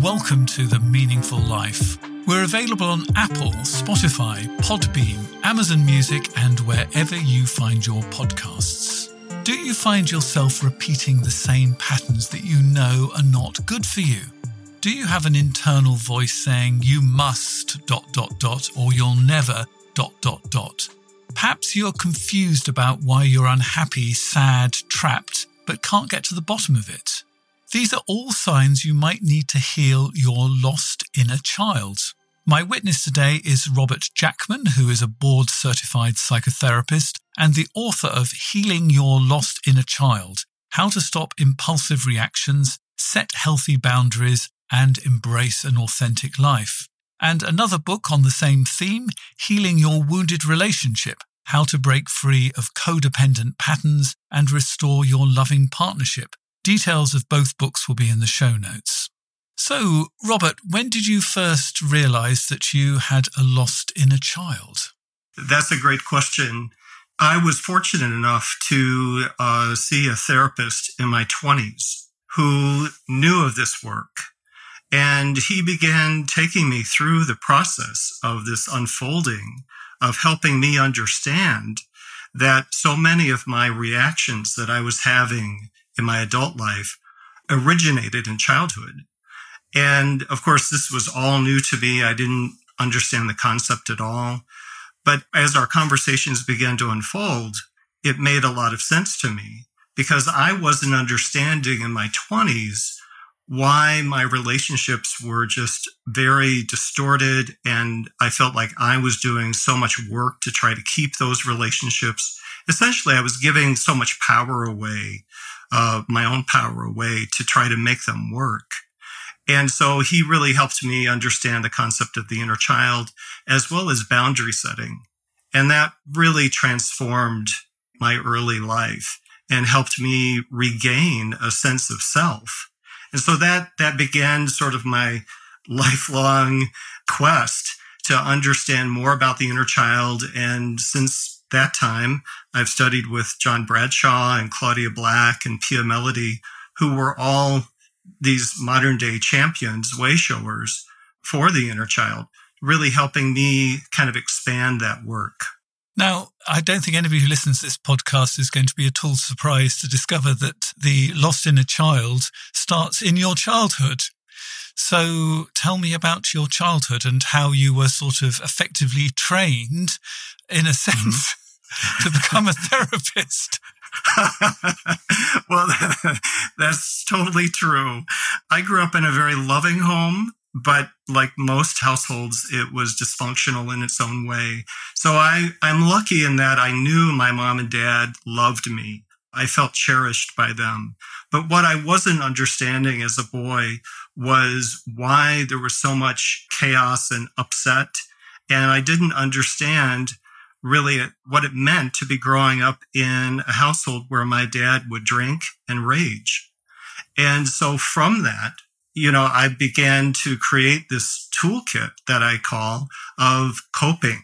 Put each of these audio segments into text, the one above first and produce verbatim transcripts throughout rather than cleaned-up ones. Welcome to The Meaningful Life. We're available on Apple, Spotify, Podbeam, Amazon Music, and wherever you find your podcasts. Do you find yourself repeating the same patterns that you know are not good for you? Do you have an internal voice saying you must dot dot dot or you'll never dot dot dot? Perhaps you're confused about why you're unhappy, sad, trapped, but can't get to the bottom of it. These are all signs you might need to heal your lost inner child. My witness today is Robert Jackman, who is a board-certified psychotherapist and the author of Healing Your Lost Inner Child: How to Stop Impulsive Reactions, Set Healthy Boundaries, and Embrace an Authentic Life. And another book on the same theme, Healing Your Wounded Relationship: How to Break Free of Codependent Patterns and Restore Your Loving Partnership. Details of both books will be in the show notes. So, Robert, when did you first realize that you had a lost inner child? That's a great question. I was fortunate enough to uh, see a therapist in my twenties who knew of this work. And he began taking me through the process of this unfolding, of helping me understand that so many of my reactions that I was having in my adult life originated in childhood. And of course, this was all new to me. I didn't understand the concept at all. But as our conversations began to unfold, it made a lot of sense to me, because I wasn't understanding in my twenties why my relationships were just very distorted. And I felt like I was doing so much work to try to keep those relationships. Essentially, I was giving so much power away, uh, my own power away, to try to make them work. And so he really helped me understand the concept of the inner child, as well as boundary setting. And that really transformed my early life and helped me regain a sense of self. And so that that began sort of my lifelong quest to understand more about the inner child. And since that time, I've studied with John Bradshaw and Claudia Black and Pia Melody, who were all these modern-day champions, way-showers for the inner child, really helping me kind of expand that work. Now, I don't think anybody who listens to this podcast is going to be at all surprised to discover that the lost inner child starts in your childhood. So tell me about your childhood and how you were sort of effectively trained, in a sense, to become a therapist. Well, that's totally true. I grew up in a very loving home, but like most households, it was dysfunctional in its own way. So I, I'm lucky in that I knew my mom and dad loved me. I felt cherished by them. But what I wasn't understanding as a boy was why there was so much chaos and upset. And I didn't understand really what it meant to be growing up in a household where my dad would drink and rage. And so from that, you know, I began to create this toolkit that I call of coping.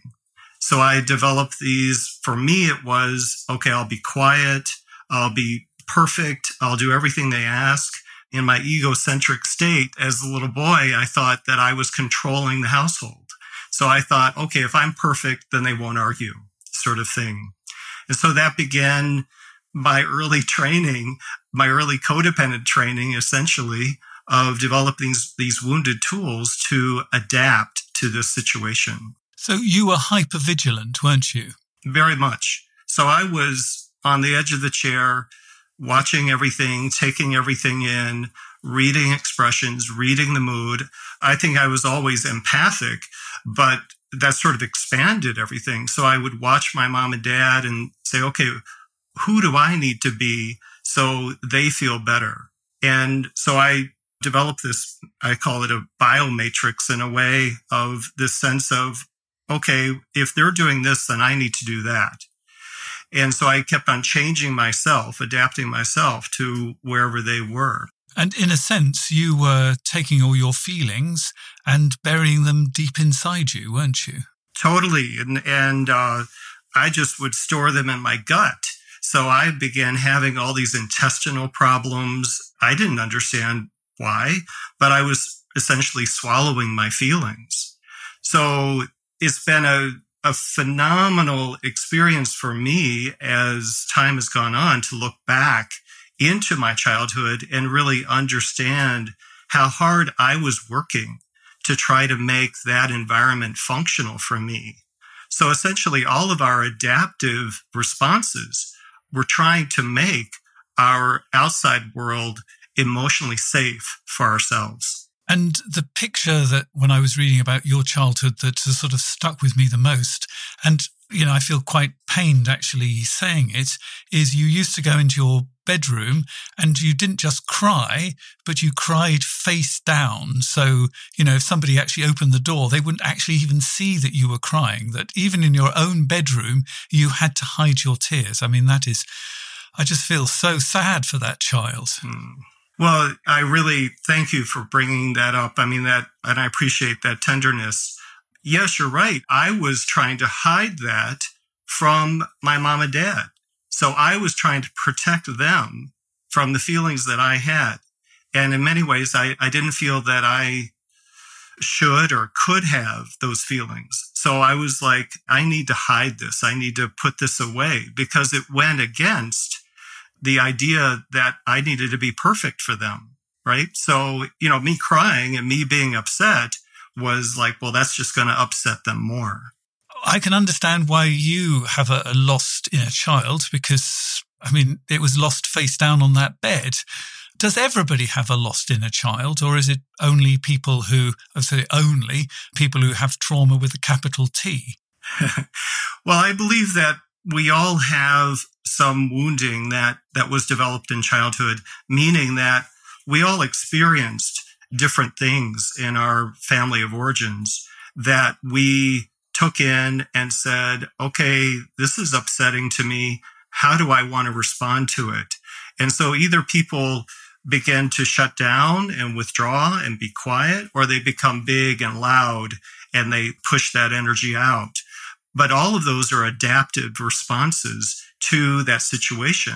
So I developed these. For me, it was, okay, I'll be quiet, I'll be perfect, I'll do everything they ask. In my egocentric state as a little boy, I thought that I was controlling the household. So I thought, okay, if I'm perfect, then they won't argue, sort of thing. And so that began my early training, my early codependent training, essentially, of developing these wounded tools to adapt to this situation. So you were hypervigilant, weren't you? Very much. So I was on the edge of the chair, watching everything, taking everything in, reading expressions, reading the mood. I think I was always empathic, but that sort of expanded everything. So I would watch my mom and dad and say, okay, who do I need to be so they feel better? And so I developed this, I call it a biomatrix in a way, of this sense of, okay, if they're doing this, then I need to do that. And so I kept on changing myself, adapting myself to wherever they were. And in a sense, you were taking all your feelings and burying them deep inside you, weren't you? Totally. And and uh, I just would store them in my gut. So I began having all these intestinal problems. I didn't understand why, but I was essentially swallowing my feelings. So it's been a a phenomenal experience for me as time has gone on to look back into my childhood and really understand how hard I was working to try to make that environment functional for me. So essentially, all of our adaptive responses were trying to make our outside world emotionally safe for ourselves. And the picture that, when I was reading about your childhood, that has sort of stuck with me the most, and, you know, I feel quite pained actually saying it, is you used to go into your bedroom and you didn't just cry, but you cried face down. So, you know, if somebody actually opened the door, they wouldn't actually even see that you were crying, that even in your own bedroom, you had to hide your tears. I mean, that is, I just feel so sad for that child. Hmm. Well, I really thank you for bringing that up. I mean, that, and I appreciate that tenderness. Yes, you're right. I was trying to hide that from my mom and dad. So I was trying to protect them from the feelings that I had. And in many ways, I, I didn't feel that I should or could have those feelings. So I was like, I need to hide this. I need to put this away, because it went against the idea that I needed to be perfect for them, right? So, you know, me crying and me being upset was like, well, that's just going to upset them more. I can understand why you have a, a lost inner child, because, I mean, it was lost face down on that bed. Does everybody have a lost inner child, or is it only people who, I say only, people who have trauma with a capital T? Well, I believe that we all have some wounding that, that was developed in childhood, meaning that we all experienced different things in our family of origins that we took in and said, okay, this is upsetting to me. How do I want to respond to it? And so either people begin to shut down and withdraw and be quiet, or they become big and loud and they push that energy out. But all of those are adaptive responses to that situation.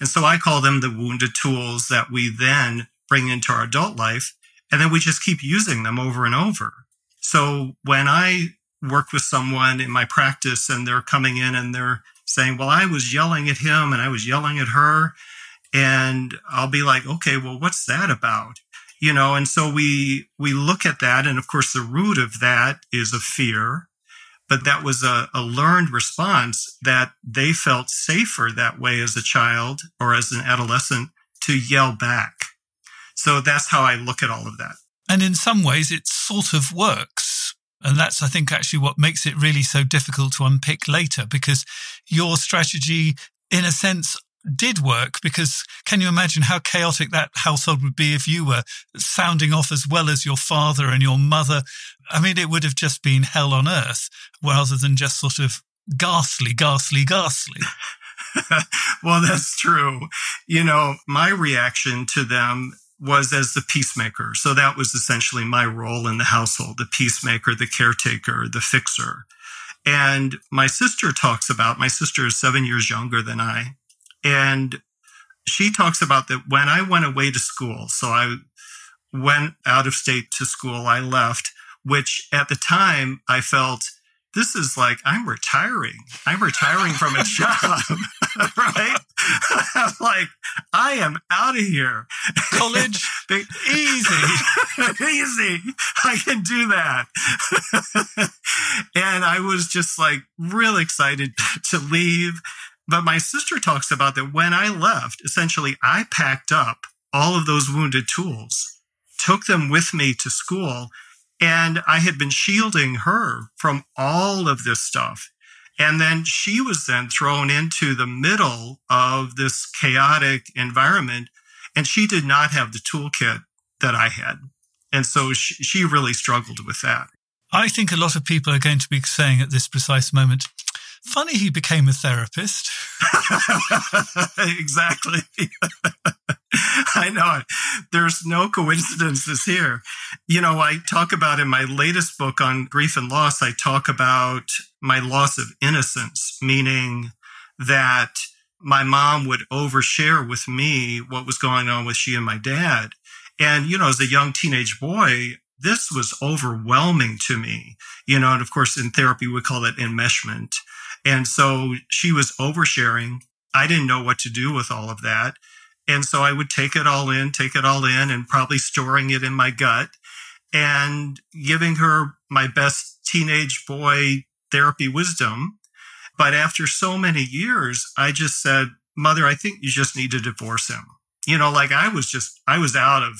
And so I call them the wounded tools that we then bring into our adult life, and then we just keep using them over and over. So when I work with someone in my practice and they're coming in and they're saying, well, I was yelling at him and I was yelling at her, and I'll be like, okay, well, what's that about? You know, and so we we look at that, and of course the root of that is a fear. But that was a, a learned response that they felt safer that way as a child or as an adolescent to yell back. So that's how I look at all of that. And in some ways, it sort of works. And that's, I think, actually what makes it really so difficult to unpick later, because your strategy, in a sense, did work. Because can you imagine how chaotic that household would be if you were sounding off as well as your father and your mother? I mean, it would have just been hell on earth rather than just sort of ghastly, ghastly, ghastly. Well, that's true. You know, my reaction to them was as the peacemaker. So that was essentially my role in the household, the peacemaker, the caretaker, the fixer. And my sister talks about, my sister is seven years younger than I, and she talks about that when I went away to school, so I went out of state to school, I left, which at the time I felt, this is like, I'm retiring. I'm retiring from a job, right? I'm like, I am out of here. College, easy. Easy. I can do that. And I was just like real excited to leave. But my sister talks about that when I left, essentially, I packed up all of those wounded tools, took them with me to school, and I had been shielding her from all of this stuff. And then she was then thrown into the middle of this chaotic environment, and she did not have the toolkit that I had. And so she, she really struggled with that. I think a lot of people are going to be saying at this precise moment, funny he became a therapist. Exactly. I know. There's no coincidences here. You know, I talk about in my latest book on grief and loss, I talk about my loss of innocence, meaning that my mom would overshare with me what was going on with she and my dad. And, you know, as a young teenage boy, this was overwhelming to me, you know, and of course, in therapy, we call it enmeshment. And so she was oversharing. I didn't know what to do with all of that. And so I would take it all in, take it all in, and probably storing it in my gut and giving her my best teenage boy therapy wisdom. But after so many years, I just said, Mother, I think you just need to divorce him. You know, like I was just, I was out of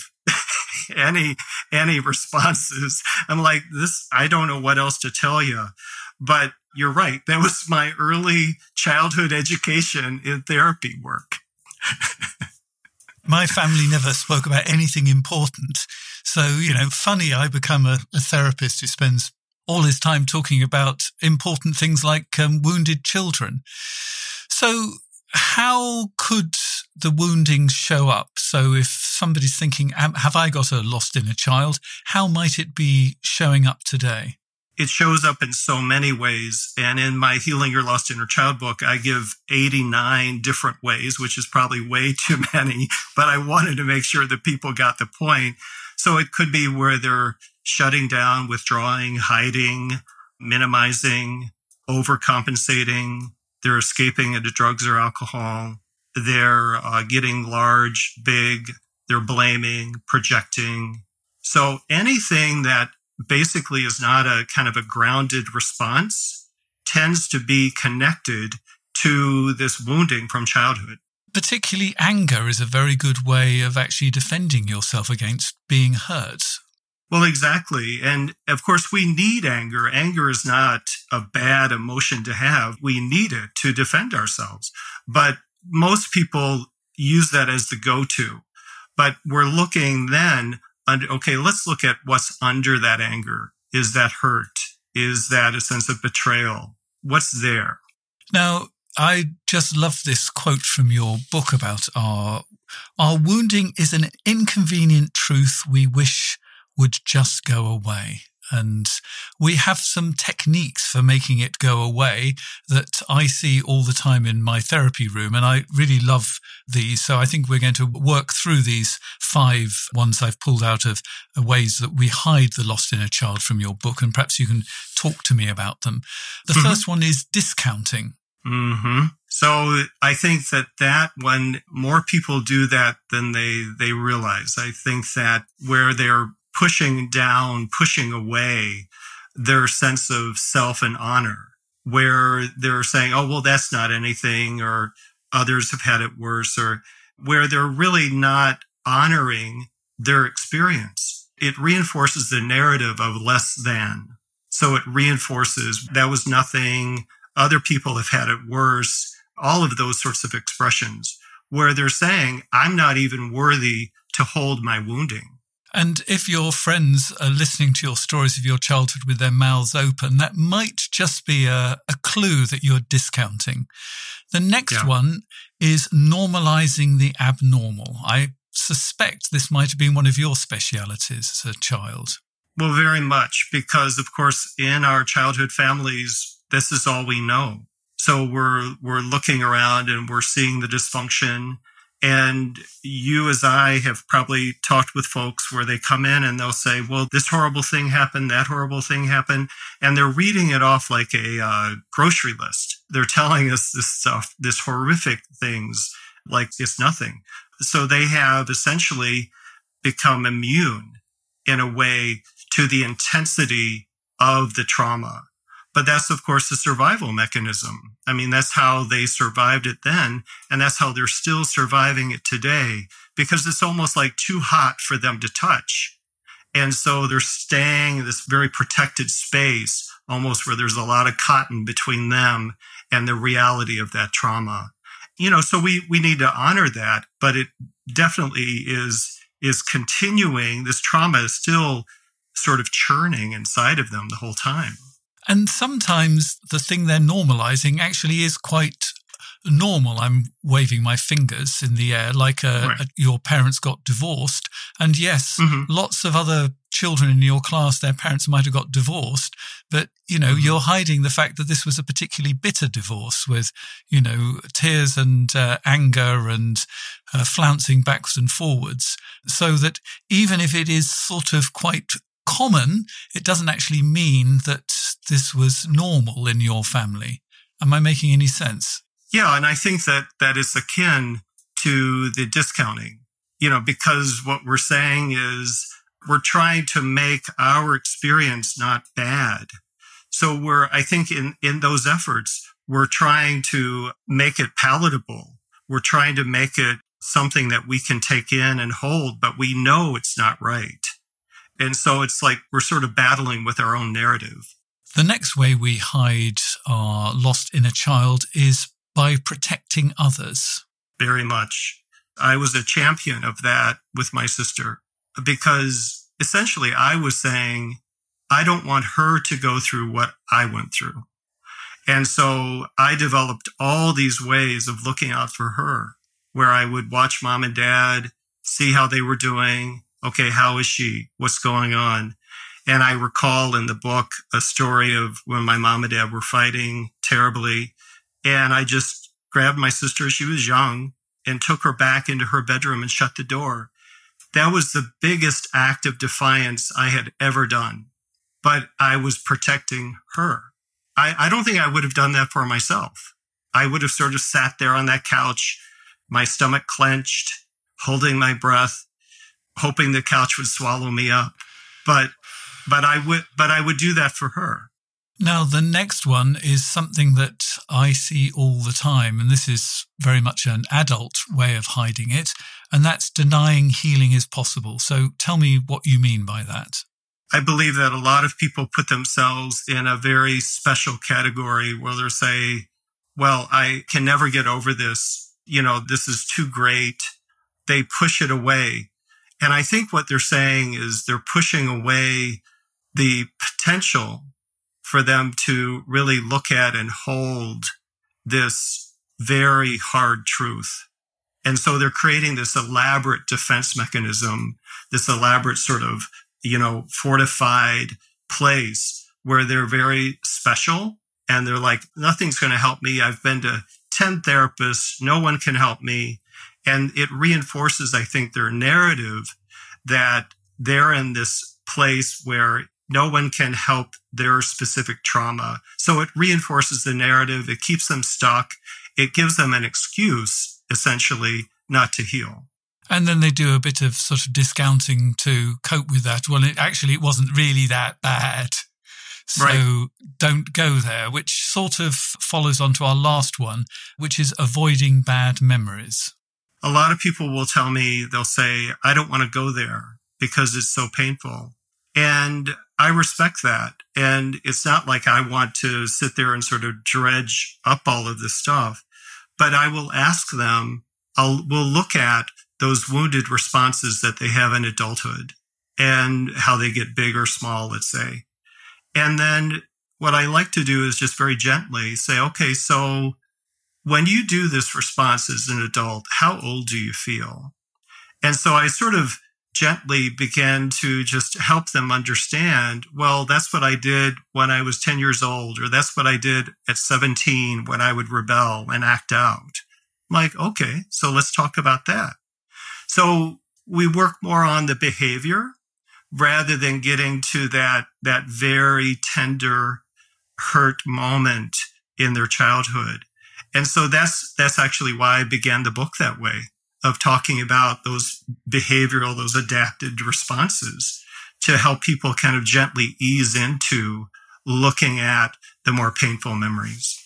any any responses. I'm like, this, I don't know what else to tell you. But you're right. That was my early childhood education in therapy work. My family never spoke about anything important. So, you know, funny, I become a, a therapist who spends all his time talking about important things like um, wounded children. So how could the wounding show up? So if somebody's thinking, have I got a lost inner child? How might it be showing up today? It shows up in so many ways. And in my Healing Your Lost Inner Child book, I give eighty-nine different ways, which is probably way too many, but I wanted to make sure that people got the point. So it could be where they're shutting down, withdrawing, hiding, minimizing, overcompensating. They're escaping into drugs or alcohol. They're uh, getting large, big. They're blaming, projecting. So anything that basically is not a kind of a grounded response tends to be connected to this wounding from childhood. Particularly anger is a very good way of actually defending yourself against being hurt. Well, exactly. And of course, we need anger. Anger is not a bad emotion to have. We need it to defend ourselves. But most people use that as the go-to. But we're looking then, okay, let's look at what's under that anger. Is that hurt? Is that a sense of betrayal? What's there? Now, I just love this quote from your book about our, our wounding is an inconvenient truth we wish would just go away. And we have some techniques for making it go away that I see all the time in my therapy room. And I really love these. So I think we're going to work through these five ones I've pulled out of ways that we hide the lost inner child from your book. And perhaps you can talk to me about them. The mm-hmm. first one is discounting. Mm-hmm. So I think that that one, more people do that than they, they realize. I think that where they're pushing down, pushing away their sense of self and honor, where they're saying, oh, well, that's not anything, or others have had it worse, or where they're really not honoring their experience. It reinforces the narrative of less than. So it reinforces that was nothing, other people have had it worse, all of those sorts of expressions, where they're saying, I'm not even worthy to hold my wounding. And if your friends are listening to your stories of your childhood with their mouths open, that might just be a, a clue that you're discounting. The next yeah. one is normalizing the abnormal. I suspect this might have been one of your specialities as a child. Well, very much, because, of course, in our childhood families, this is all we know. So we're we're looking around and we're seeing the dysfunction. And you, as I, have probably talked with folks where they come in and they'll say, well, this horrible thing happened, that horrible thing happened. And they're reading it off like a uh, grocery list. They're telling us this stuff, this horrific things, like it's nothing. So they have essentially become immune in a way to the intensity of the trauma. But that's, of course, a survival mechanism. I mean, that's how they survived it then, and that's how they're still surviving it today, because it's almost like too hot for them to touch. And so they're staying in this very protected space, almost where there's a lot of cotton between them and the reality of that trauma. You know, so we, we need to honor that, but it definitely is is continuing. This trauma is still sort of churning inside of them the whole time. And sometimes the thing they're normalizing actually is quite normal. I'm waving my fingers in the air like a, right. a, your parents got divorced. And yes, mm-hmm. lots of other children in your class, their parents might have got divorced. But, you know, mm-hmm. you're hiding the fact that this was a particularly bitter divorce with, you know, tears and uh, anger and uh, flouncing backwards and forwards. So that even if it is sort of quite common, it doesn't actually mean that this was normal in your family. Am I making any sense? Yeah, and I think that that is akin to the discounting, you know, because what we're saying is we're trying to make our experience not bad. So we're, I think in, in those efforts, we're trying to make it palatable. We're trying to make it something that we can take in and hold, but we know it's not right. And so it's like we're sort of battling with our own narrative. The next way we hide our lost inner child is by protecting others. Very much. I was a champion of that with my sister because essentially I was saying, I don't want her to go through what I went through. And so I developed all these ways of looking out for her, where I would watch mom and dad, see how they were doing. Okay, how is she? What's going on? And I recall in the book a story of when my mom and dad were fighting terribly. And I just grabbed my sister, she was young, and took her back into her bedroom and shut the door. That was the biggest act of defiance I had ever done. But I was protecting her. I, I don't think I would have done that for myself. I would have sort of sat there on that couch, my stomach clenched, holding my breath, hoping the couch would swallow me up. But but I would but I would do that for her. Now, the next one is something that I see all the time, and this is very much an adult way of hiding it, and that's denying healing is possible. So tell me what you mean by that. I believe that a lot of people put themselves in a very special category where they're saying, well, I can never get over this. You know, this is too great. They push it away. And I think what they're saying is they're pushing away the potential for them to really look at and hold this very hard truth. And so they're creating this elaborate defense mechanism, this elaborate sort of, you know, fortified place where they're very special and they're like, nothing's going to help me. I've been to ten therapists. No one can help me. And it reinforces, I think, their narrative that they're in this place where no one can help their specific trauma. So it reinforces the narrative. It keeps them stuck. It gives them an excuse, essentially, not to heal. And then they do a bit of sort of discounting to cope with that. Well, it, actually, it wasn't really that bad. So right. Don't go there, which sort of follows on to our last one, which is avoiding bad memories. A lot of people will tell me, they'll say, I don't want to go there because it's so painful. And I respect that. And it's not like I want to sit there and sort of dredge up all of this stuff, but I will ask them, I'll, we'll look at those wounded responses that they have in adulthood and how they get big or small, let's say. And then what I like to do is just very gently say, okay, so when you do this response as an adult, how old do you feel? And so I sort of gently began to just help them understand, well, that's what I did when I was ten years old, or that's what I did at seventeen when I would rebel and act out. I'm like, okay, so let's talk about that. So we work more on the behavior rather than getting to that, that very tender hurt moment in their childhood. And so that's, that's actually why I began the book that way, of talking about those behavioral, those adapted responses to help people kind of gently ease into looking at the more painful memories.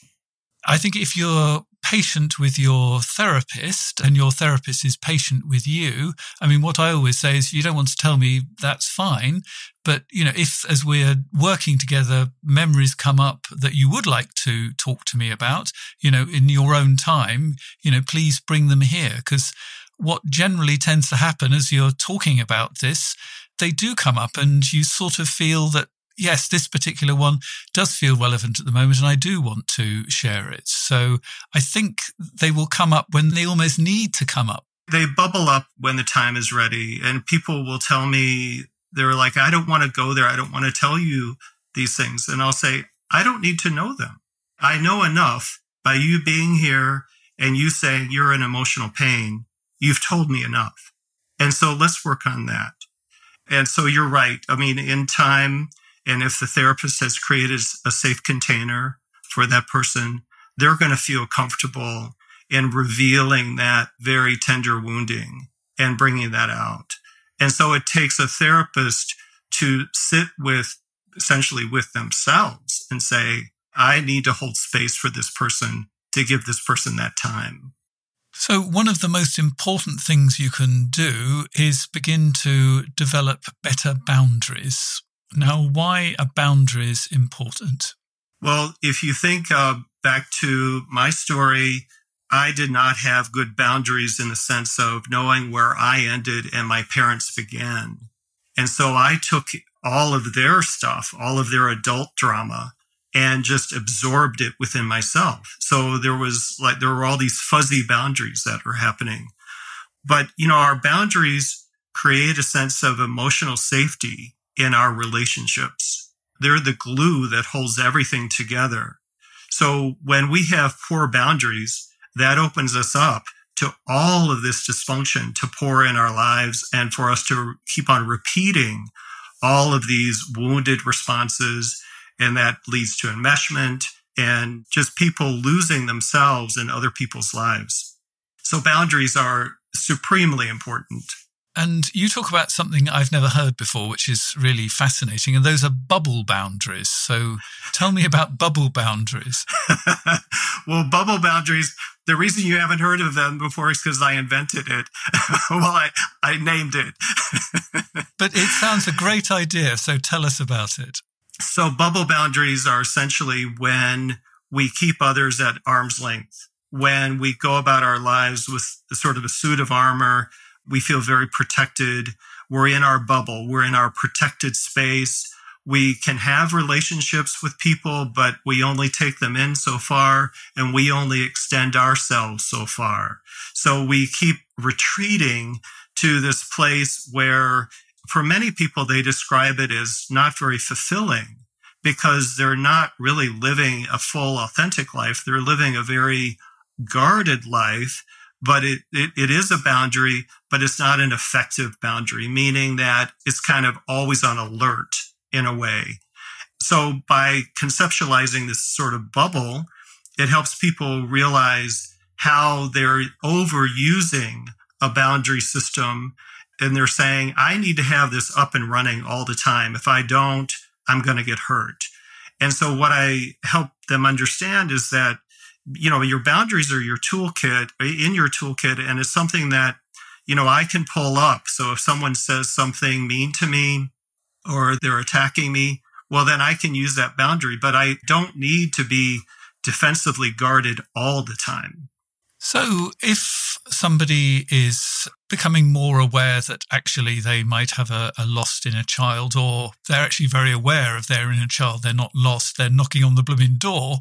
I think if you're patient with your therapist and your therapist is patient with you, I mean, what I always say is you don't want to tell me that's fine. But, you know, if as we're working together, memories come up that you would like to talk to me about, you know, in your own time, you know, please bring them here. Because what generally tends to happen as you're talking about this, they do come up and you sort of feel that, yes, this particular one does feel relevant at the moment and I do want to share it. So I think they will come up when they almost need to come up. They bubble up when the time is ready. And people will tell me, they're like, I don't want to go there. I don't want to tell you these things. And I'll say, I don't need to know them. I know enough by you being here and you saying you're in emotional pain. You've told me enough. And so let's work on that. And so you're right. I mean, in time, and if the therapist has created a safe container for that person, they're going to feel comfortable in revealing that very tender wounding and bringing that out. And so it takes a therapist to sit with, essentially with themselves and say, I need to hold space for this person to give this person that time. So one of the most important things you can do is begin to develop better boundaries. Now, why are boundaries important? Well, if you think uh, back to my story, I did not have good boundaries in the sense of knowing where I ended and my parents began. And so I took all of their stuff, all of their adult drama, and just absorbed it within myself. So there was like, there were all these fuzzy boundaries that were happening. But, you know, our boundaries create a sense of emotional safety in our relationships. They're the glue that holds everything together. So when we have poor boundaries, that opens us up to all of this dysfunction to pour in our lives and for us to keep on repeating all of these wounded responses. And that leads to enmeshment and just people losing themselves in other people's lives. So boundaries are supremely important. And you talk about something I've never heard before, which is really fascinating. And those are bubble boundaries. So tell me about bubble boundaries. Well, bubble boundaries, the reason you haven't heard of them before is because I invented it. Well, I, I named it. But it sounds a great idea. So tell us about it. So bubble boundaries are essentially when we keep others at arm's length, when we go about our lives with sort of a suit of armor. We feel very protected. We're in our bubble. We're in our protected space. We can have relationships with people, but we only take them in so far, and we only extend ourselves so far. So we keep retreating to this place where, for many people, they describe it as not very fulfilling because they're not really living a full, authentic life. They're living a very guarded life. But it, it it is a boundary, but it's not an effective boundary, meaning that it's kind of always on alert in a way. So by conceptualizing this sort of bubble, it helps people realize how they're overusing a boundary system. And they're saying, I need to have this up and running all the time. If I don't, I'm going to get hurt. And so what I help them understand is that, you know, your boundaries are your toolkit, in your toolkit, and it's something that, you know, I can pull up. So if someone says something mean to me or they're attacking me, well, then I can use that boundary, but I don't need to be defensively guarded all the time. So if somebody is becoming more aware that actually they might have a, a lost inner child, or they're actually very aware of their inner child, they're not lost, they're knocking on the blooming door,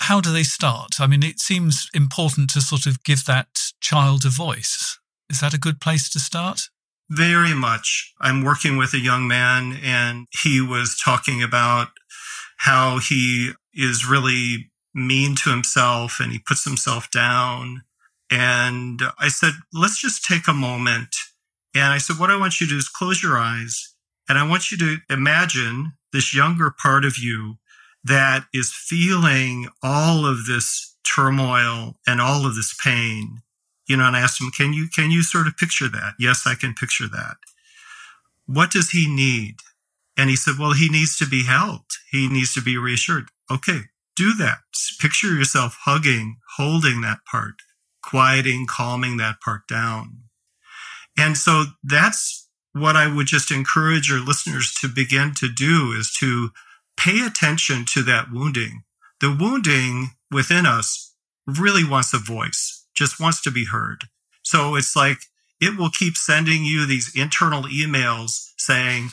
how do they start? I mean, it seems important to sort of give that child a voice. Is that a good place to start? Very much. I'm working with a young man, and he was talking about how he is really mean to himself and he puts himself down. And I said, let's just take a moment. And I said, what I want you to do is close your eyes, and I want you to imagine this younger part of you that is feeling all of this turmoil and all of this pain. You know, and I asked him, can you, can you sort of picture that? Yes, I can picture that. What does he need? And he said, well, he needs to be held. He needs to be reassured. Okay, do that. Picture yourself hugging, holding that part, quieting, calming that part down. And so that's what I would just encourage your listeners to begin to do, is to pay attention to that wounding. The wounding within us really wants a voice, just wants to be heard. So it's like, it will keep sending you these internal emails saying,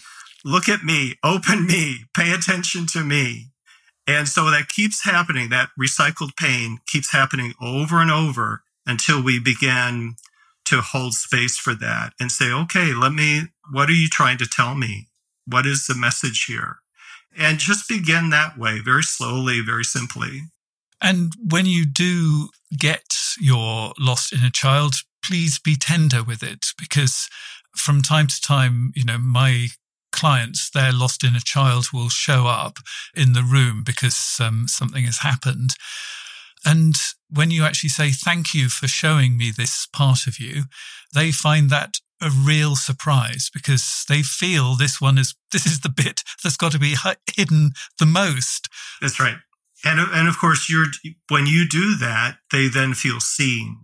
look at me, open me, pay attention to me. And so that keeps happening. That recycled pain keeps happening over and over until we begin to hold space for that and say, okay, let me, what are you trying to tell me? What is the message here? And just begin that way, very slowly, very simply. And when you do get your lost inner child, please be tender with it, because from time to time, you know, my clients, their lost inner child will show up in the room because um, something has happened. And when you actually say, thank you for showing me this part of you, they find that a real surprise, because they feel this one is, this is the bit that's got to be hidden the most. That's right. And, and of course, you're, when you do that, they then feel seen.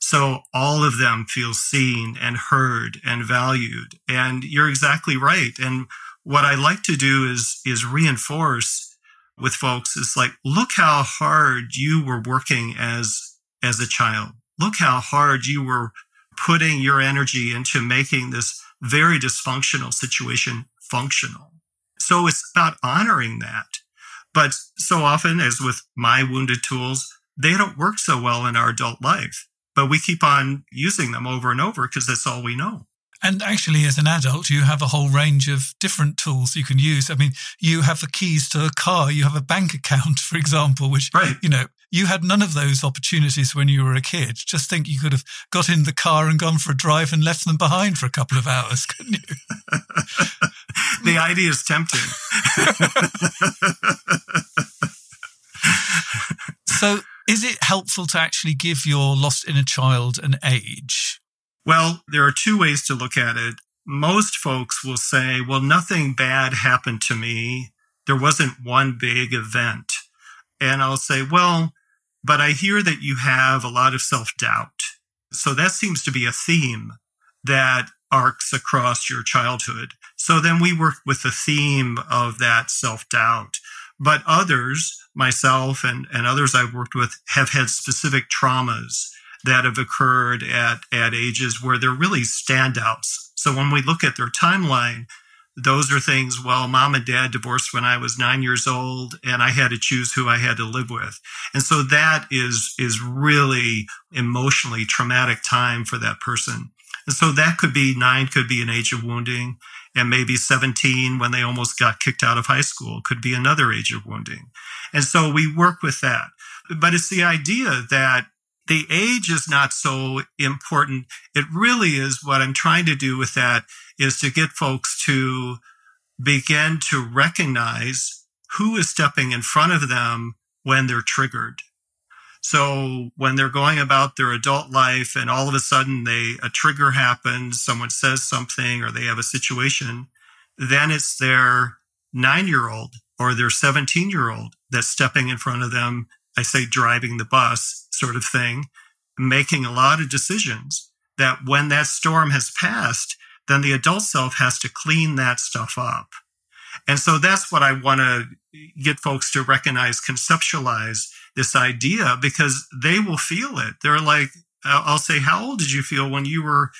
So all of them feel seen and heard and valued. And you're exactly right. And what I like to do is, is reinforce with folks is like, look how hard you were working as, as a child. Look how hard you were putting your energy into making this very dysfunctional situation functional. So it's about honoring that. But so often, as with my wounded tools, they don't work so well in our adult life. But we keep on using them over and over because that's all we know. And actually, as an adult, you have a whole range of different tools you can use. I mean, you have the keys to a car, you have a bank account, for example, which, right. you know, you had none of those opportunities when you were a kid. Just think you could have got in the car and gone for a drive and left them behind for a couple of hours, couldn't you? The idea is tempting. So is it helpful to actually give your lost inner child an age? Well, there are two ways to look at it. Most folks will say, well, nothing bad happened to me. There wasn't one big event. And I'll say, well, but I hear that you have a lot of self-doubt. So that seems to be a theme that arcs across your childhood. So then we work with the theme of that self-doubt. But others, myself and, and others I've worked with, have had specific traumas that have occurred at, at ages where they're really standouts. So when we look at their timeline, those are things, well, mom and dad divorced when I was nine years old, and I had to choose who I had to live with. And so that is, is really emotionally traumatic time for that person. And so that could be nine, could be an age of wounding. And maybe seventeen, when they almost got kicked out of high school, could be another age of wounding. And so we work with that. But it's the idea that the age is not so important. It really is what I'm trying to do with that is to get folks to begin to recognize who is stepping in front of them when they're triggered. So when they're going about their adult life and all of a sudden they a trigger happens, someone says something or they have a situation, then it's their nine-year-old or their seventeen-year-old that's stepping in front of them, I say driving the bus sort of thing, making a lot of decisions that when that storm has passed, then the adult self has to clean that stuff up. And so that's what I want to get folks to recognize, conceptualize this idea, because they will feel it. They're like, I'll say, how old did you feel when you were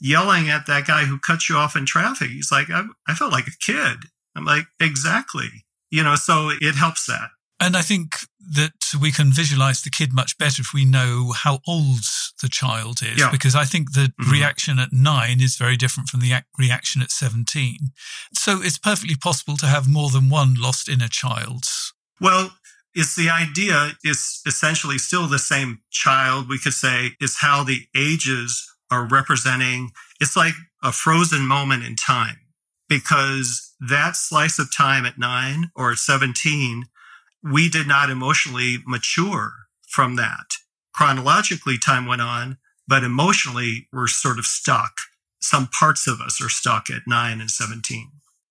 yelling at that guy who cut you off in traffic? He's like, I, I felt like a kid. I'm like, exactly. You know, so it helps that. And I think that we can visualize the kid much better if we know how old the child is, yeah. because I think the mm-hmm. reaction at nine is very different from the reaction at seventeen. So it's perfectly possible to have more than one lost inner child. Well, it's the idea is essentially still the same child, we could say, is how the ages are representing. It's like a frozen moment in time, because that slice of time at nine or at seventeen, we did not emotionally mature from that. Chronologically, time went on, but emotionally, we're sort of stuck. Some parts of us are stuck at nine and seventeen.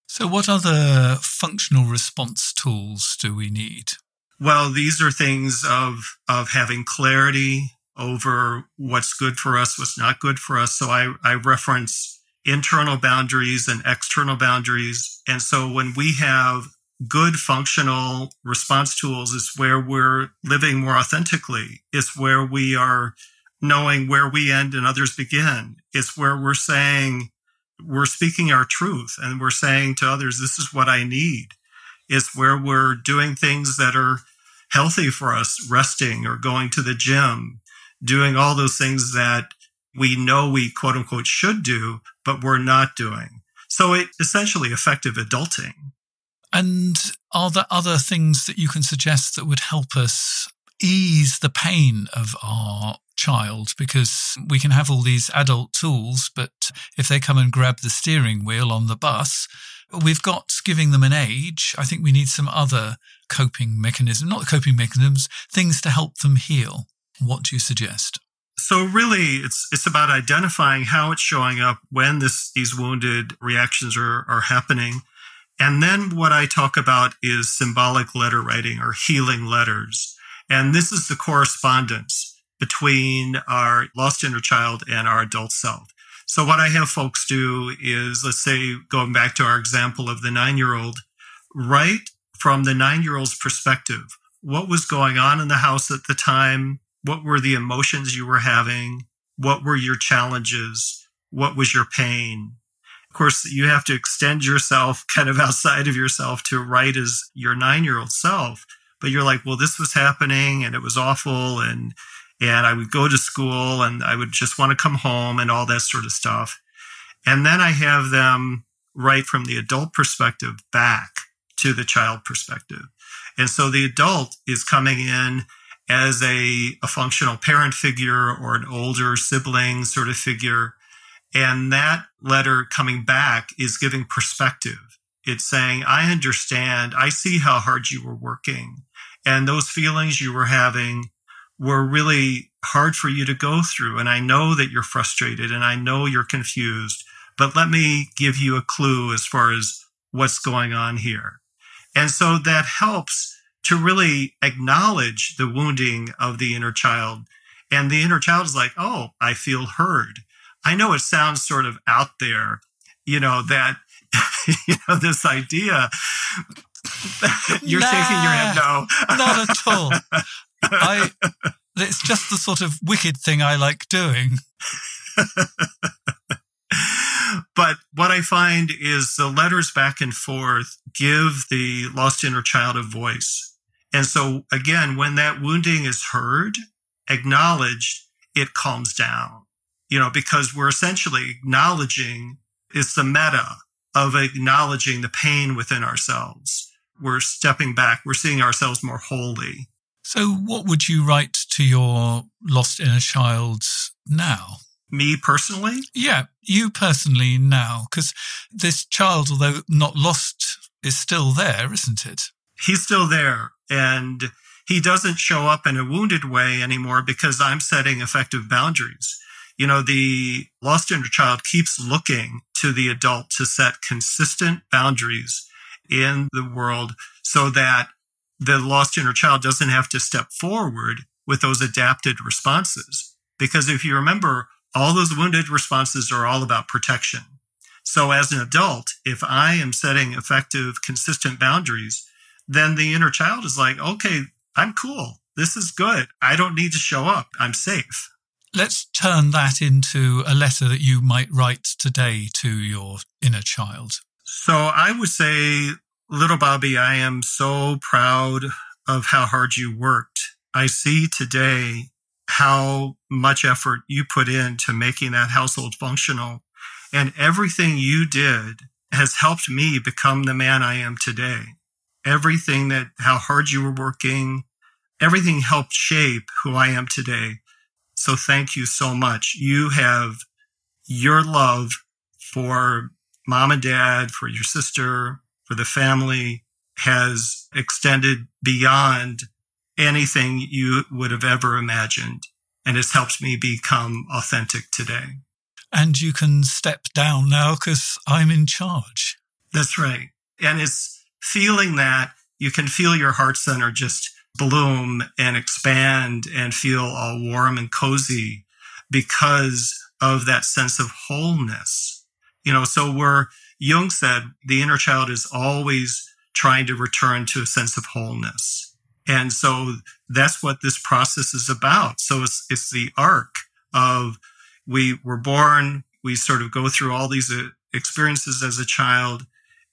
So what other functional response tools do we need? Well, these are things of of having clarity over what's good for us, what's not good for us. So I, I reference internal boundaries and external boundaries. And so when we have good functional response tools, it's where we're living more authentically. It's where we are knowing where we end and others begin. It's where we're saying, we're speaking our truth and we're saying to others, this is what I need. It's where we're doing things that are healthy for us, resting or going to the gym, doing all those things that we know we quote unquote should do, but we're not doing. So it's essentially effective adulting. And are there other things that you can suggest that would help us ease the pain of our child? Because we can have all these adult tools, but if they come and grab the steering wheel on the bus, we've got giving them an age. I think we need some other coping mechanism, not coping mechanisms, things to help them heal. What do you suggest? So really, it's it's about identifying how it's showing up when this these wounded reactions are are happening. And then what I talk about is symbolic letter writing or healing letters. And this is the correspondence between our lost inner child and our adult self. So what I have folks do is, let's say, going back to our example of the nine-year-old, write from the nine-year-old's perspective, what was going on in the house at the time? What were the emotions you were having? What were your challenges? What was your pain? Of course, you have to extend yourself kind of outside of yourself to write as your nine-year-old self. But you're like, well, this was happening and it was awful. And, and I would go to school and I would just want to come home and all that sort of stuff. And then I have them write from the adult perspective back to the child perspective. And so the adult is coming in as a, a functional parent figure or an older sibling sort of figure. And that letter coming back is giving perspective. It's saying, I understand, I see how hard you were working. And those feelings you were having were really hard for you to go through. And I know that you're frustrated and I know you're confused, but let me give you a clue as far as what's going on here. And so that helps to really acknowledge the wounding of the inner child. And the inner child is like, oh, I feel heard. I know it sounds sort of out there, you know, that, you know, this idea, you're nah, shaking your head, no. Not at all. I, it's just the sort of wicked thing I like doing. But what I find is the letters back and forth give the lost inner child a voice. And so again, when that wounding is heard, acknowledged, it calms down. You know, because we're essentially acknowledging, it's the meta of acknowledging the pain within ourselves. We're stepping back. We're seeing ourselves more wholly. So what would you write to your lost inner child now? Me personally? Yeah, you personally now, because this child, although not lost, is still there, isn't it? He's still there. And he doesn't show up in a wounded way anymore because I'm setting effective boundaries. You know, the lost inner child keeps looking to the adult to set consistent boundaries in the world so that the lost inner child doesn't have to step forward with those adapted responses. Because if you remember, all those wounded responses are all about protection. So as an adult, if I am setting effective, consistent boundaries, then the inner child is like, okay, I'm cool. This is good. I don't need to show up. I'm safe. Let's turn that into a letter that you might write today to your inner child. So I would say, little Bobby, I am so proud of how hard you worked. I see today how much effort you put into making that household functional. And everything you did has helped me become the man I am today. Everything that, how hard you were working, everything helped shape who I am today. So thank you so much. You have your love for mom and dad, for your sister, for the family has extended beyond anything you would have ever imagined. And it's helped me become authentic today. And you can step down now because I'm in charge. That's right. And it's feeling that you can feel your heart center just bloom and expand and feel all warm and cozy because of that sense of wholeness. You know, so where Jung said the inner child is always trying to return to a sense of wholeness. And so that's what this process is about. So it's, it's the arc of we were born, we sort of go through all these experiences as a child,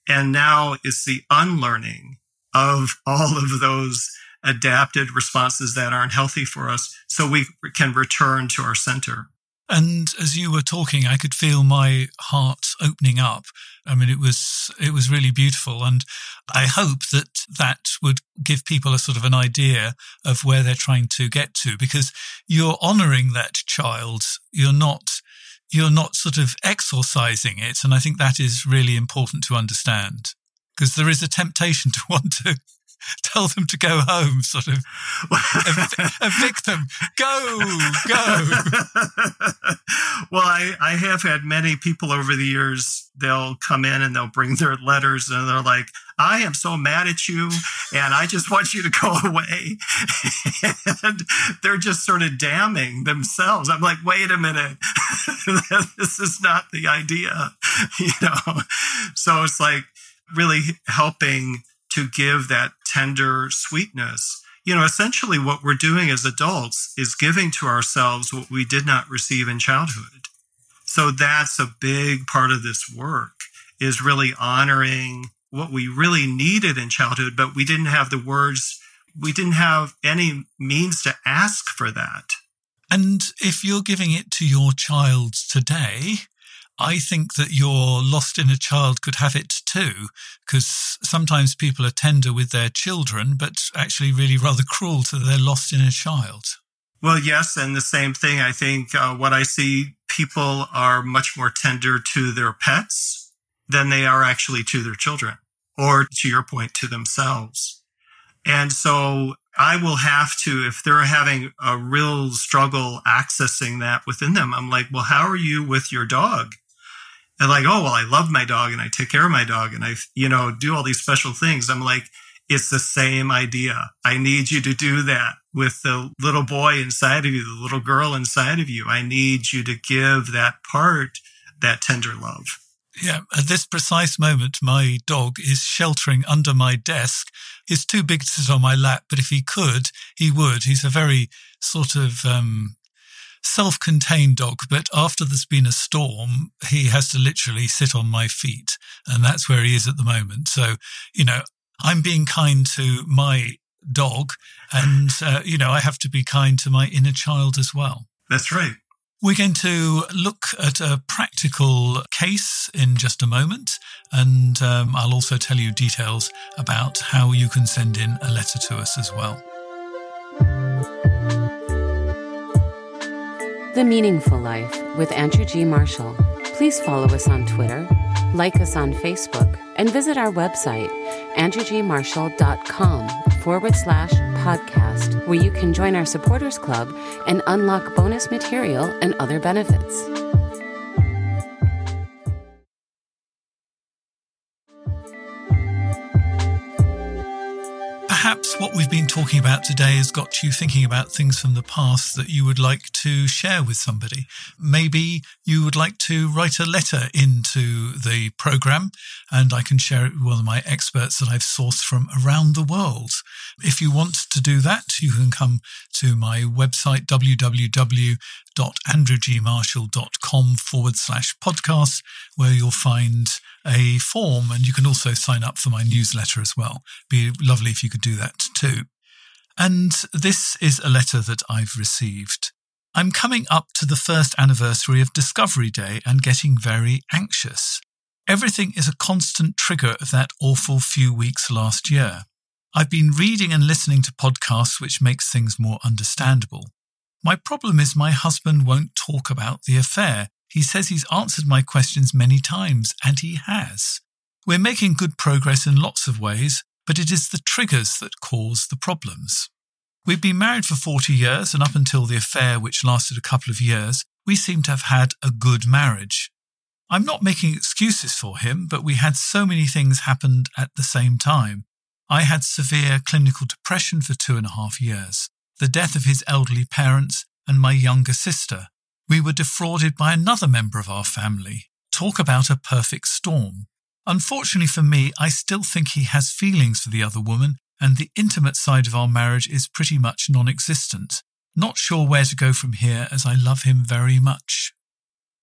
and now it's the unlearning of all of those adapted responses that aren't healthy for us, so we can return to our center. And as you were talking, I could feel my heart opening up. I mean, it was it was really beautiful. And I hope that that would give people a sort of an idea of where they're trying to get to, because you're honoring that child. You're not, you're not sort of exorcising it. And I think that is really important to understand, because there is a temptation to want to tell them to go home, sort of ev- evict them. Go, go. Well, I, I have had many people over the years, they'll come in and they'll bring their letters and they're like, I am so mad at you and I just want you to go away. And they're just sort of damning themselves. I'm like, wait a minute. This is not the idea, you know? So it's like really helping to give that tender sweetness. You know, essentially what we're doing as adults is giving to ourselves what we did not receive in childhood. So that's a big part of this work, is really honoring what we really needed in childhood, but we didn't have the words, we didn't have any means to ask for that. And if you're giving it to your child today, I think that your lost inner child could have it too, because sometimes people are tender with their children, but actually really rather cruel to their lost inner child. Well, yes, and the same thing. I think uh, what I see, people are much more tender to their pets than they are actually to their children, or to your point, to themselves. And so I will have to, if they're having a real struggle accessing that within them, I'm like, well, how are you with your dog? And like, oh, well, I love my dog and I take care of my dog and I, you know, do all these special things. I'm like, it's the same idea. I need you to do that with the little boy inside of you, the little girl inside of you. I need you to give that part that tender love. Yeah, at this precise moment, my dog is sheltering under my desk. He's too big to sit on my lap, but if he could, he would. He's a very sort of um, self-contained dog, but after there's been a storm, he has to literally sit on my feet, and that's where he is at the moment. So, you know, I'm being kind to my dog, and, uh, you know, I have to be kind to my inner child as well. That's right. We're going to look at a practical case in just a moment, and um, I'll also tell you details about how you can send in a letter to us as well. The Meaningful Life with Andrew G. Marshall. Please follow us on Twitter, like us on Facebook, and visit our website, andrewgmarshall.com forward slash podcast, where you can join our supporters club and unlock bonus material and other benefits. Perhaps what we've been talking about today has got you thinking about things from the past that you would like to share with somebody. Maybe you would like to write a letter into the program, and I can share it with one of my experts that I've sourced from around the world. If you want to do that, you can come to my website, www dot andrew g marshall dot com forward slash podcast, where you'll find a form, and you can also sign up for my newsletter as well. It'd be lovely if you could do that too. And this is a letter that I've received. I'm coming up to the first anniversary of Discovery Day and getting very anxious. Everything is a constant trigger of that awful few weeks last year. I've been reading and listening to podcasts, which makes things more understandable. My problem is my husband won't talk about the affair. He says he's answered my questions many times, and he has. We're making good progress in lots of ways, but it is the triggers that cause the problems. We've been married for forty years, and up until the affair, which lasted a couple of years, we seem to have had a good marriage. I'm not making excuses for him, but we had so many things happen at the same time. I had severe clinical depression for two and a half years, the death of his elderly parents, and my younger sister. We were defrauded by another member of our family. Talk about a perfect storm. Unfortunately for me, I still think he has feelings for the other woman, and the intimate side of our marriage is pretty much non-existent. Not sure where to go from here as I love him very much.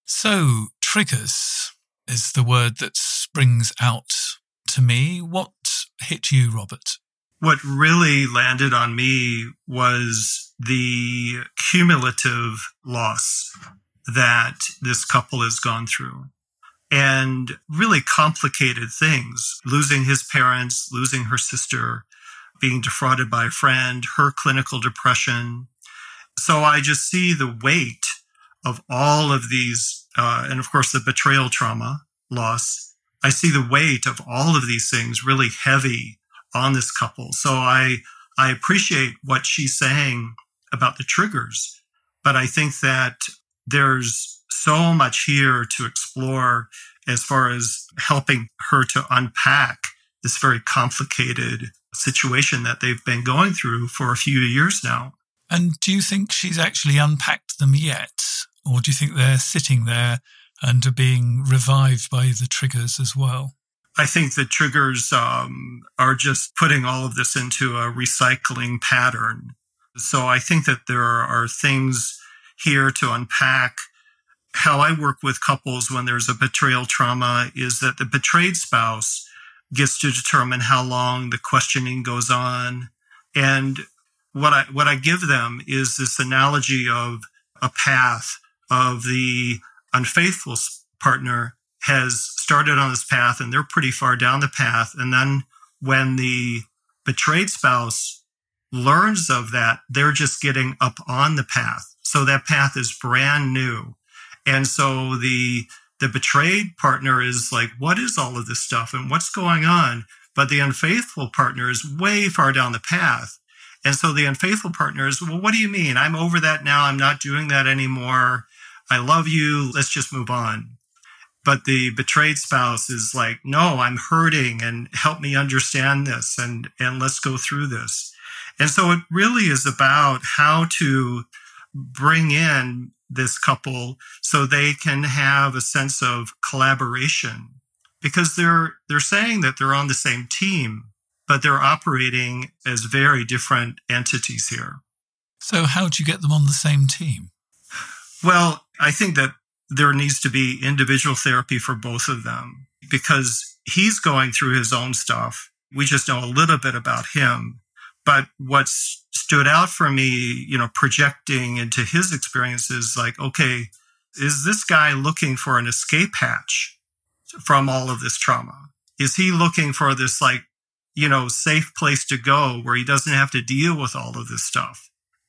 So, triggers is the word that springs out to me. What hit you, Robert? What really landed on me was the cumulative loss that this couple has gone through. And really complicated things, losing his parents, losing her sister, being defrauded by a friend, her clinical depression. So I just see the weight of all of these, uh, and of course the betrayal trauma, loss. I see the weight of all of these things really heavy on this couple. So I, I appreciate what she's saying about the triggers, but I think that there's so much here to explore as far as helping her to unpack this very complicated situation that they've been going through for a few years now. And do you think she's actually unpacked them yet? Or do you think they're sitting there and are being revived by the triggers as well? I think the triggers um, are just putting all of this into a recycling pattern. So I think that there are things here to unpack. How I work with couples when there's a betrayal trauma is that the betrayed spouse gets to determine how long the questioning goes on. And what I what I give them is this analogy of a path of the unfaithful partner has started on this path and they're pretty far down the path. And then when the betrayed spouse learns of that, they're just getting up on the path. So that path is brand new. And so the the betrayed partner is like, what is all of this stuff and what's going on? But the unfaithful partner is way far down the path. And so the unfaithful partner is, well, what do you mean? I'm over that now. I'm not doing that anymore. I love you. Let's just move on. But the betrayed spouse is like, no, I'm hurting and help me understand this and, and let's go through this. And so it really is about how to bring in this couple so they can have a sense of collaboration, because they're they're saying that they're on the same team, but they're operating as very different entities here. So how do you get them on the same team? Well, I think that there needs to be individual therapy for both of them, because he's going through his own stuff. We just know a little bit about him. But what's stood out for me, you know, projecting into his experiences, like, okay, is this guy looking for an escape hatch from all of this trauma? Is he looking for this, like, you know, safe place to go where he doesn't have to deal with all of this stuff?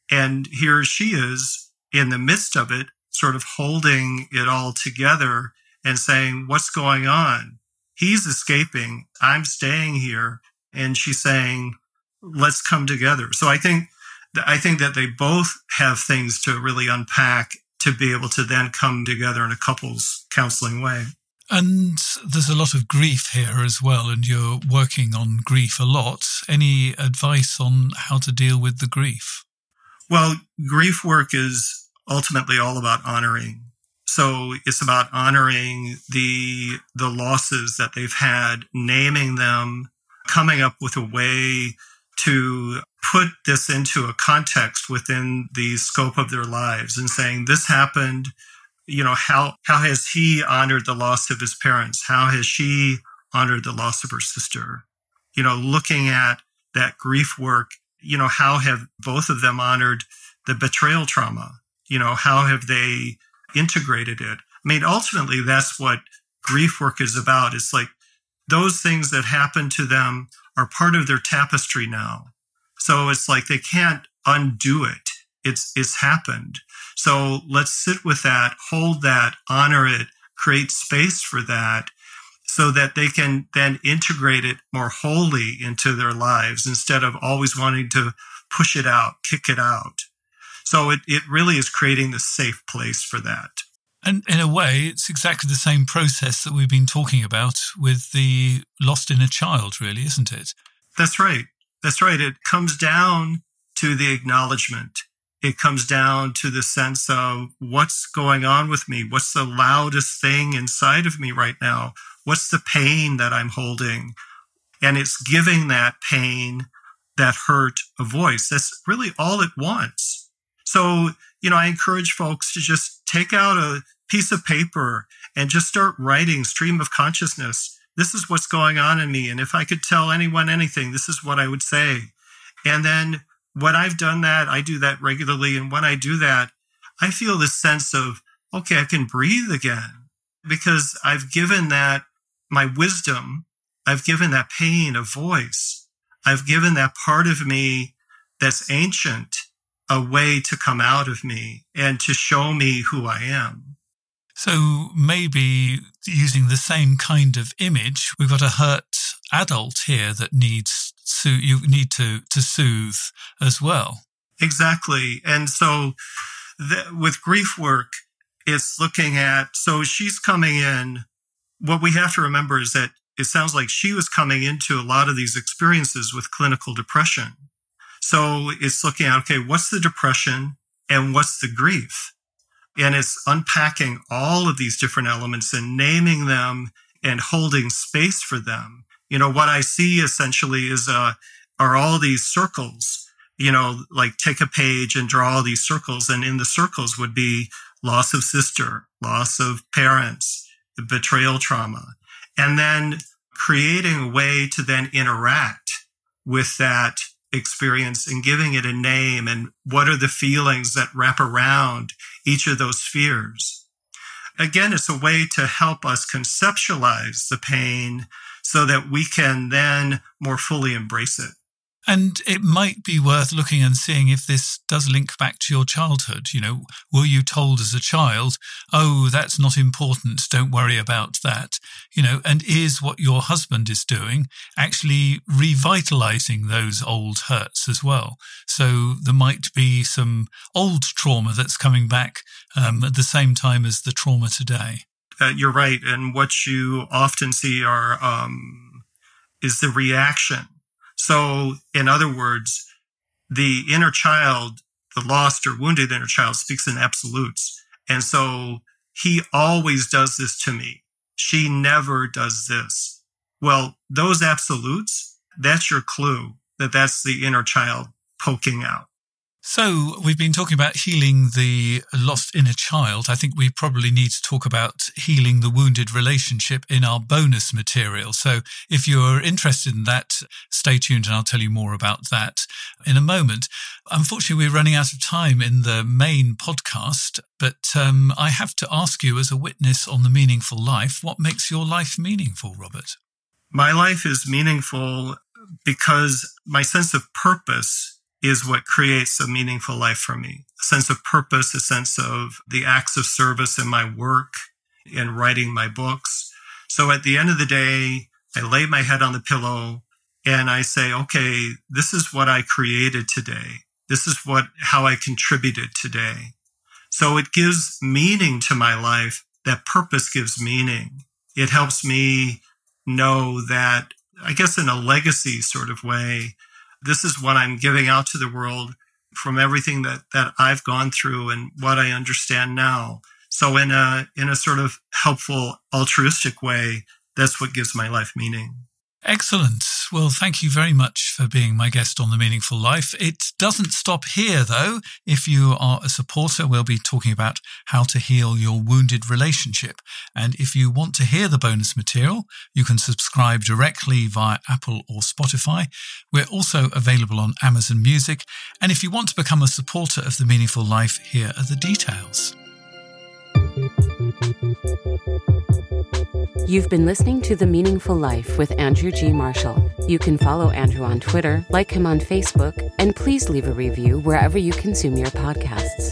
And here she is in the midst of it, sort of holding it all together and saying, what's going on? He's escaping. I'm staying here. And she's saying, let's come together. So I think, I think that they both have things to really unpack to be able to then come together in a couples counseling way. And there's a lot of grief here as well, and you're working on grief a lot. Any advice on how to deal with the grief? Well, grief work is ultimately all about honoring. So it's about honoring the the losses that they've had, naming them, coming up with a way to put this into a context within the scope of their lives and saying, this happened, you know, how how has he honored the loss of his parents? How has she honored the loss of her sister? You know, looking at that grief work, you know, how have both of them honored the betrayal trauma? You know, how have they integrated it? I mean, ultimately, that's what grief work is about. It's like those things that happened to them are part of their tapestry now. So it's like they can't undo it. It's it's happened. So let's sit with that, hold that, honor it, create space for that so that they can then integrate it more wholly into their lives instead of always wanting to push it out, kick it out. So it, it really is creating the safe place for that. And in a way, it's exactly the same process that we've been talking about with the lost inner child, really, isn't it? That's right. That's right. It comes down to the acknowledgement. It comes down to the sense of what's going on with me? What's the loudest thing inside of me right now? What's the pain that I'm holding? And it's giving that pain, that hurt, a voice. That's really all it wants. So, you know, I encourage folks to just take out a piece of paper and just start writing stream of consciousness. This is what's going on in me. And if I could tell anyone anything, this is what I would say. And then when I've done that, I do that regularly. And when I do that, I feel this sense of, okay, I can breathe again because I've given that my wisdom, I've given that pain a voice. I've given that part of me that's ancient a way to come out of me and to show me who I am. So maybe using the same kind of image, we've got a hurt adult here that needs so you need to, to soothe as well. Exactly. And so the, with grief work, it's looking at, so she's coming in. What we have to remember is that it sounds like she was coming into a lot of these experiences with clinical depression. So it's looking at, okay, what's the depression and what's the grief? And it's unpacking all of these different elements and naming them and holding space for them. You know, what I see essentially is uh, are all these circles, you know, like take a page and draw all these circles. And in the circles would be loss of sister, loss of parents, betrayal trauma, and then creating a way to then interact with that experience and giving it a name and what are the feelings that wrap around each of those spheres. Again, it's a way to help us conceptualize the pain so that we can then more fully embrace it. And it might be worth looking and seeing if this does link back to your childhood. You know, were you told as a child, oh, that's not important, don't worry about that? You know, and is what your husband is doing actually revitalizing those old hurts as well? So there might be some old trauma that's coming back um, at the same time as the trauma today. Uh, you're right. And what you often see are um, is the reaction. So, in other words, the inner child, the lost or wounded inner child, speaks in absolutes. And so he always does this to me. She never does this. Well, those absolutes, that's your clue that that's the inner child poking out. So we've been talking about healing the lost inner child. I think we probably need to talk about healing the wounded relationship in our bonus material. So if you're interested in that, stay tuned and I'll tell you more about that in a moment. Unfortunately, we're running out of time in the main podcast, but um, I have to ask you as a witness on The Meaningful Life, what makes your life meaningful, Robert? My life is meaningful because my sense of purpose is what creates a meaningful life for me. A sense of purpose, a sense of the acts of service in my work, in writing my books. So at the end of the day, I lay my head on the pillow and I say, okay, this is what I created today. This is what how I contributed today. So it gives meaning to my life. That purpose gives meaning. It helps me know that, I guess in a legacy sort of way, this is what I'm giving out to the world from everything that, that I've gone through and what I understand now. So in a in a sort of helpful, altruistic way, that's what gives my life meaning. Excellent. Well, thank you very much for being my guest on The Meaningful Life. It doesn't stop here, though. If you are a supporter, we'll be talking about how to heal your wounded relationship. And if you want to hear the bonus material, you can subscribe directly via Apple or Spotify. We're also available on Amazon Music. And if you want to become a supporter of The Meaningful Life, here are the details. You've been listening to The Meaningful Life with Andrew G. Marshall. You can follow Andrew on Twitter, like him on Facebook, and please leave a review wherever you consume your podcasts.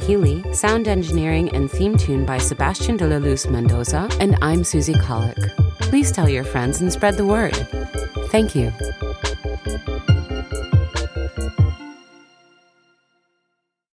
Healy, sound engineering and theme tune by Sebastian de la Luz Mendoza, and I'm Susie Colick. Please tell your friends and spread the word. Thank you.